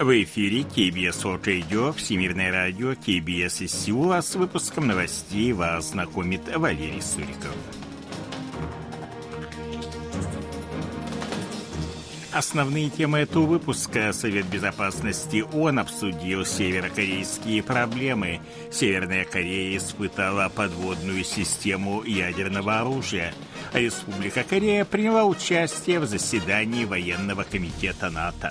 В эфире KBS World Radio, Всемирное радио, KBS из Сеула. С выпуском новостей вас знакомит Валерий Суриков. Основные темы этого выпуска. Совет Безопасности ООН обсудил северокорейские проблемы. Северная Корея испытала подводную систему ядерного оружия. Республика Корея приняла участие в заседании военного комитета НАТО.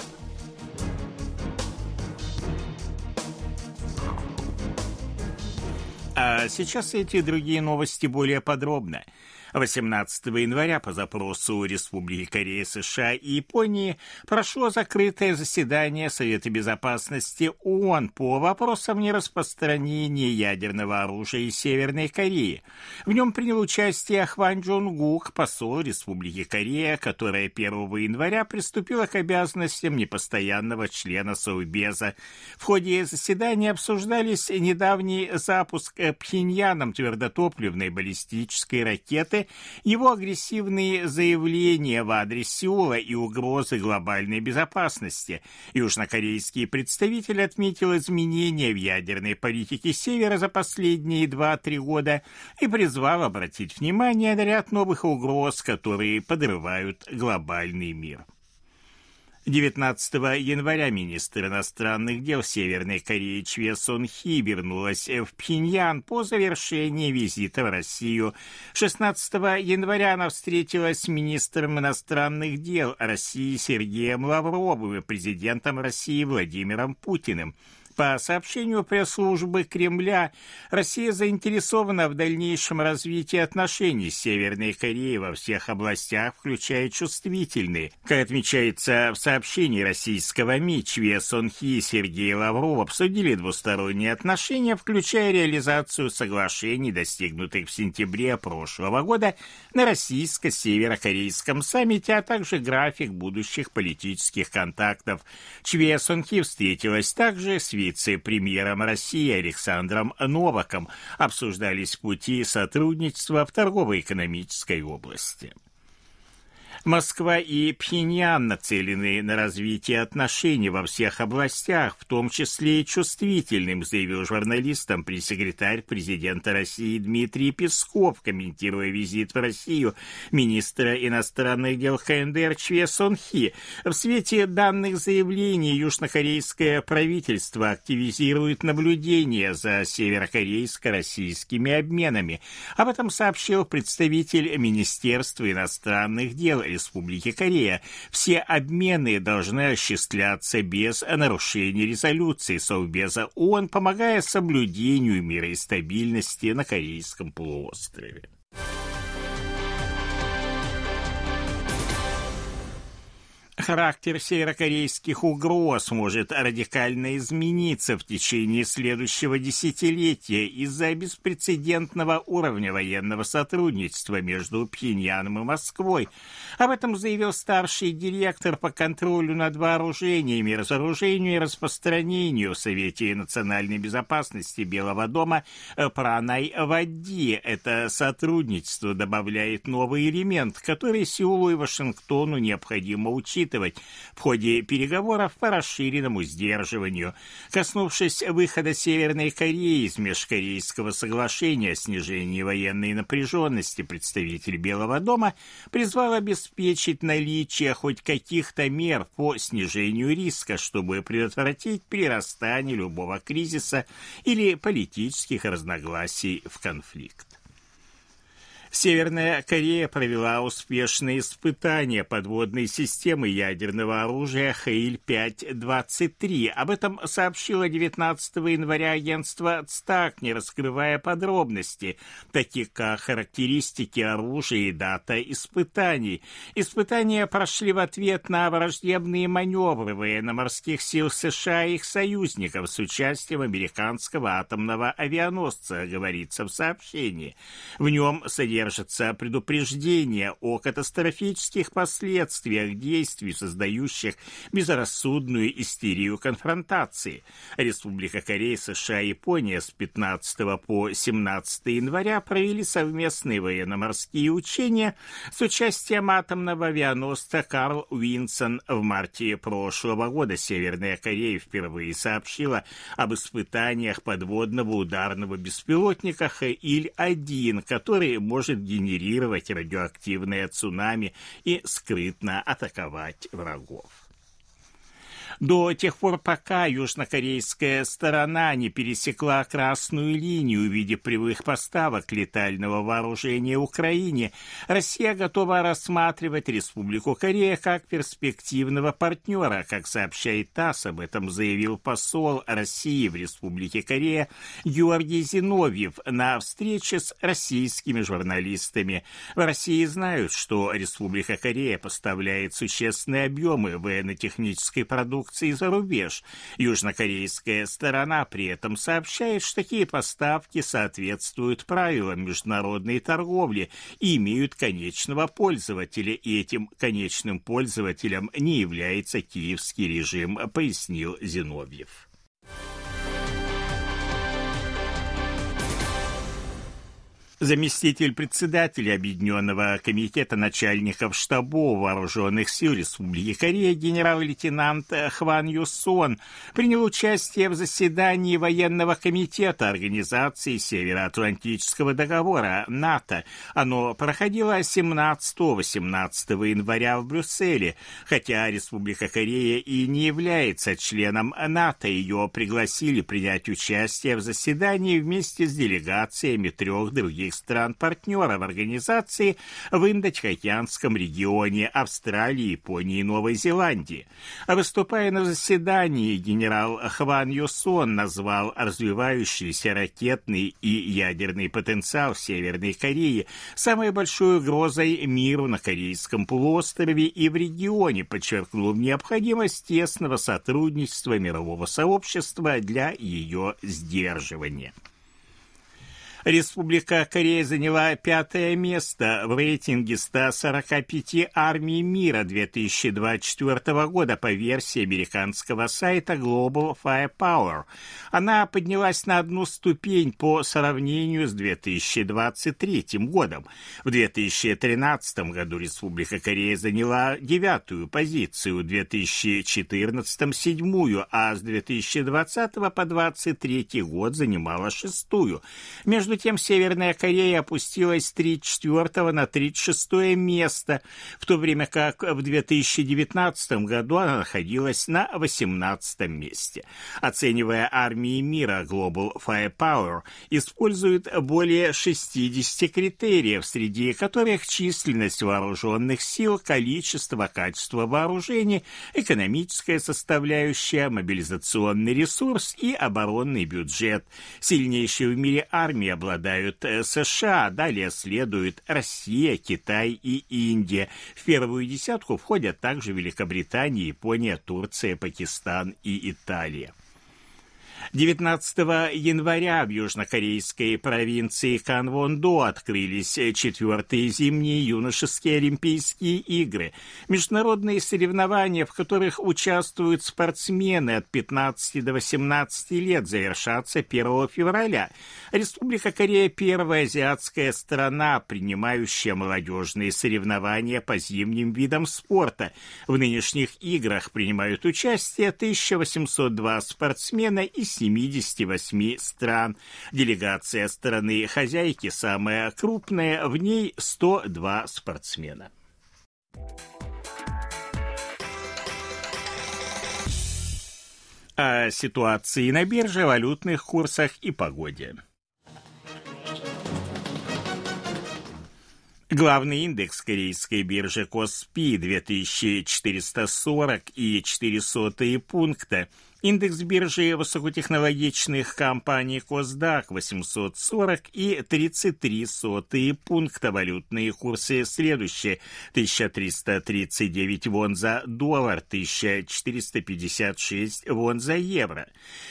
А сейчас эти и другие новости более подробно. 18 января по запросу Республики Корея, США и Японии прошло закрытое заседание Совета Безопасности ООН по вопросам нераспространения ядерного оружия из Северной Кореи. В нем принял участие Хван Джунгук, посол Республики Корея, которая 1 января приступила к обязанностям непостоянного члена Совбеза. В ходе заседания обсуждались недавний запуск Пхеньяном твердотопливной баллистической ракеты, его агрессивные заявления в адрес Сеула и угрозы глобальной безопасности. Южнокорейский представитель отметил изменения в ядерной политике Севера за последние 2-3 года и призвал обратить внимание на ряд новых угроз, которые подрывают глобальный мир. 19 января министр иностранных дел Северной Кореи Чве Сон Хи вернулась в Пхеньян по завершении визита в Россию. 16 января она встретилась с министром иностранных дел России Сергеем Лавровым и президентом России Владимиром Путиным. По сообщению пресс-службы Кремля, Россия заинтересована в дальнейшем развитии отношений с Северной Кореей во всех областях, включая чувствительные. Как отмечается в сообщении российского МИД, Чве Сон Хи и Сергей Лавров обсудили двусторонние отношения, включая реализацию соглашений, достигнутых в сентябре прошлого года на российско-северокорейском саммите, а также график будущих политических контактов. Чве Сон Хи встретилась также с вице-премьером России Александром Новаком. Обсуждались пути сотрудничества в торгово-экономической области. Москва и Пхеньян нацелены на развитие отношений во всех областях, в том числе и чувствительным, заявил журналистам пресс-секретарь президента России Дмитрий Песков, комментируя визит в Россию министра иностранных дел КНДР Чве Сон Хи. В свете данных заявлений южнокорейское правительство активизирует наблюдение за северокорейско-российскими обменами. Об этом сообщил представитель Министерства иностранных дел Республики Корея. Все обмены должны осуществляться без нарушения резолюции Совбеза ООН, помогая соблюдению мира и стабильности на Корейском полуострове. Характер северокорейских угроз может радикально измениться в течение следующего десятилетия из-за беспрецедентного уровня военного сотрудничества между Пхеньяном и Москвой. Об этом заявил старший директор по контролю над вооружениями, разоружению и распространению в Совете национальной безопасности Белого дома Пранай Вади. Это сотрудничество добавляет новый элемент, который Сеулу и Вашингтону необходимо учитывать в ходе переговоров по расширенному сдерживанию. Коснувшись выхода Северной Кореи из межкорейского соглашения о снижении военной напряженности, представитель Белого дома призвал обеспечить наличие хоть каких-то мер по снижению риска, чтобы предотвратить перерастание любого кризиса или политических разногласий в конфликт. Северная Корея провела успешные испытания подводной системы ядерного оружия «Хэиль-5-23». Об этом сообщило 19 января агентство ЦТАК, не раскрывая подробности, такие как характеристики оружия и дата испытаний. Испытания прошли в ответ на враждебные маневры военно-морских сил США и их союзников с участием американского атомного авианосца, говорится в сообщении. В нем содержится содержится предупреждение о катастрофических последствиях действий, создающих безрассудную истерию конфронтации. Республика Корея, США и Япония с 15 по 17 января провели совместные военно-морские учения с участием атомного авианосца «Карл Винсон». В марте прошлого года Северная Корея впервые сообщила об испытаниях подводного ударного беспилотника «Хэиль-1», который может генерировать радиоактивное цунами и скрытно атаковать врагов. До тех пор, пока южнокорейская сторона не пересекла красную линию в виде прямых поставок летального вооружения Украине, Россия готова рассматривать Республику Корея как перспективного партнера. Как сообщает ТАСС, об этом заявил посол России в Республике Корея Георгий Зиновьев на встрече с российскими журналистами. В России знают, что Республика Корея поставляет существенные объемы военно-технической продукции за рубеж. Южнокорейская сторона при этом сообщает, что такие поставки соответствуют правилам международной торговли и имеют конечного пользователя, и этим конечным пользователем не является киевский режим, пояснил Зиновьев. Заместитель председателя Объединенного комитета начальников штабов Вооруженных сил Республики Корея генерал-лейтенант Хван Юсон принял участие в заседании военного комитета Организации Североатлантического договора НАТО. Оно проходило 17-18 января в Брюсселе. Хотя Республика Корея и не является членом НАТО, ее пригласили принять участие в заседании вместе с делегациями трех других стран-партнеров организации в Индо-Тихоокеанском регионе Австралии, Японии и Новой Зеландии. Выступая на заседании, генерал Хван Юсон назвал развивающийся ракетный и ядерный потенциал Северной Кореи самой большой угрозой миру на Корейском полуострове и в регионе, подчеркнув необходимость тесного сотрудничества мирового сообщества для ее сдерживания. Республика Корея заняла 5-е место в рейтинге 145 армий мира 2024 года по версии американского сайта Global Firepower. Она поднялась на одну ступень по сравнению с 2023 годом. В 2013 году Республика Корея заняла 9-ю позицию, в 2014 – 7-ю, а с 2020 по 2023 год занимала 6-ю. Между тем, Северная Корея опустилась с 34 на 36 место, в то время как в 2019 году она находилась на 18 месте. Оценивая армии мира, Global Firepower использует более 60 критериев, среди которых численность вооруженных сил, количество, качество вооружений, экономическая составляющая, мобилизационный ресурс и оборонный бюджет. Сильнейшие в мире армии обладают США, далее следуют Россия, Китай и Индия. В первую десятку входят также Великобритания, Япония, Турция, Пакистан и Италия. 19 января в южнокорейской провинции Канвондо открылись 4-е зимние юношеские Олимпийские игры. Международные соревнования, в которых участвуют спортсмены от 15 до 18 лет, завершатся 1 февраля. Республика Корея – первая азиатская страна, принимающая молодежные соревнования по зимним видам спорта. В нынешних играх принимают участие 1802 спортсмена из 78 стран. Делегация страны-хозяйки самая крупная, в ней 102 спортсмена. О ситуации на бирже, валютных курсах и погоде. Главный индекс корейской биржи Коспи – 2440,04 пункта. Индекс биржи высокотехнологичных компаний Косдак 840,33 пункта. Валютные курсы следующие: 1339 вон за доллар, 1456 вон за евро.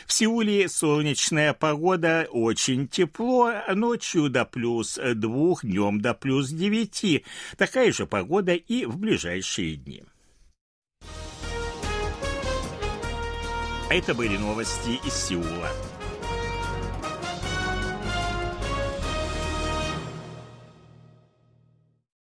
В Сеуле солнечная погода, очень тепло, ночью до +2, днем до +9. Такая же погода и в ближайшие дни. Это были новости из Сеула.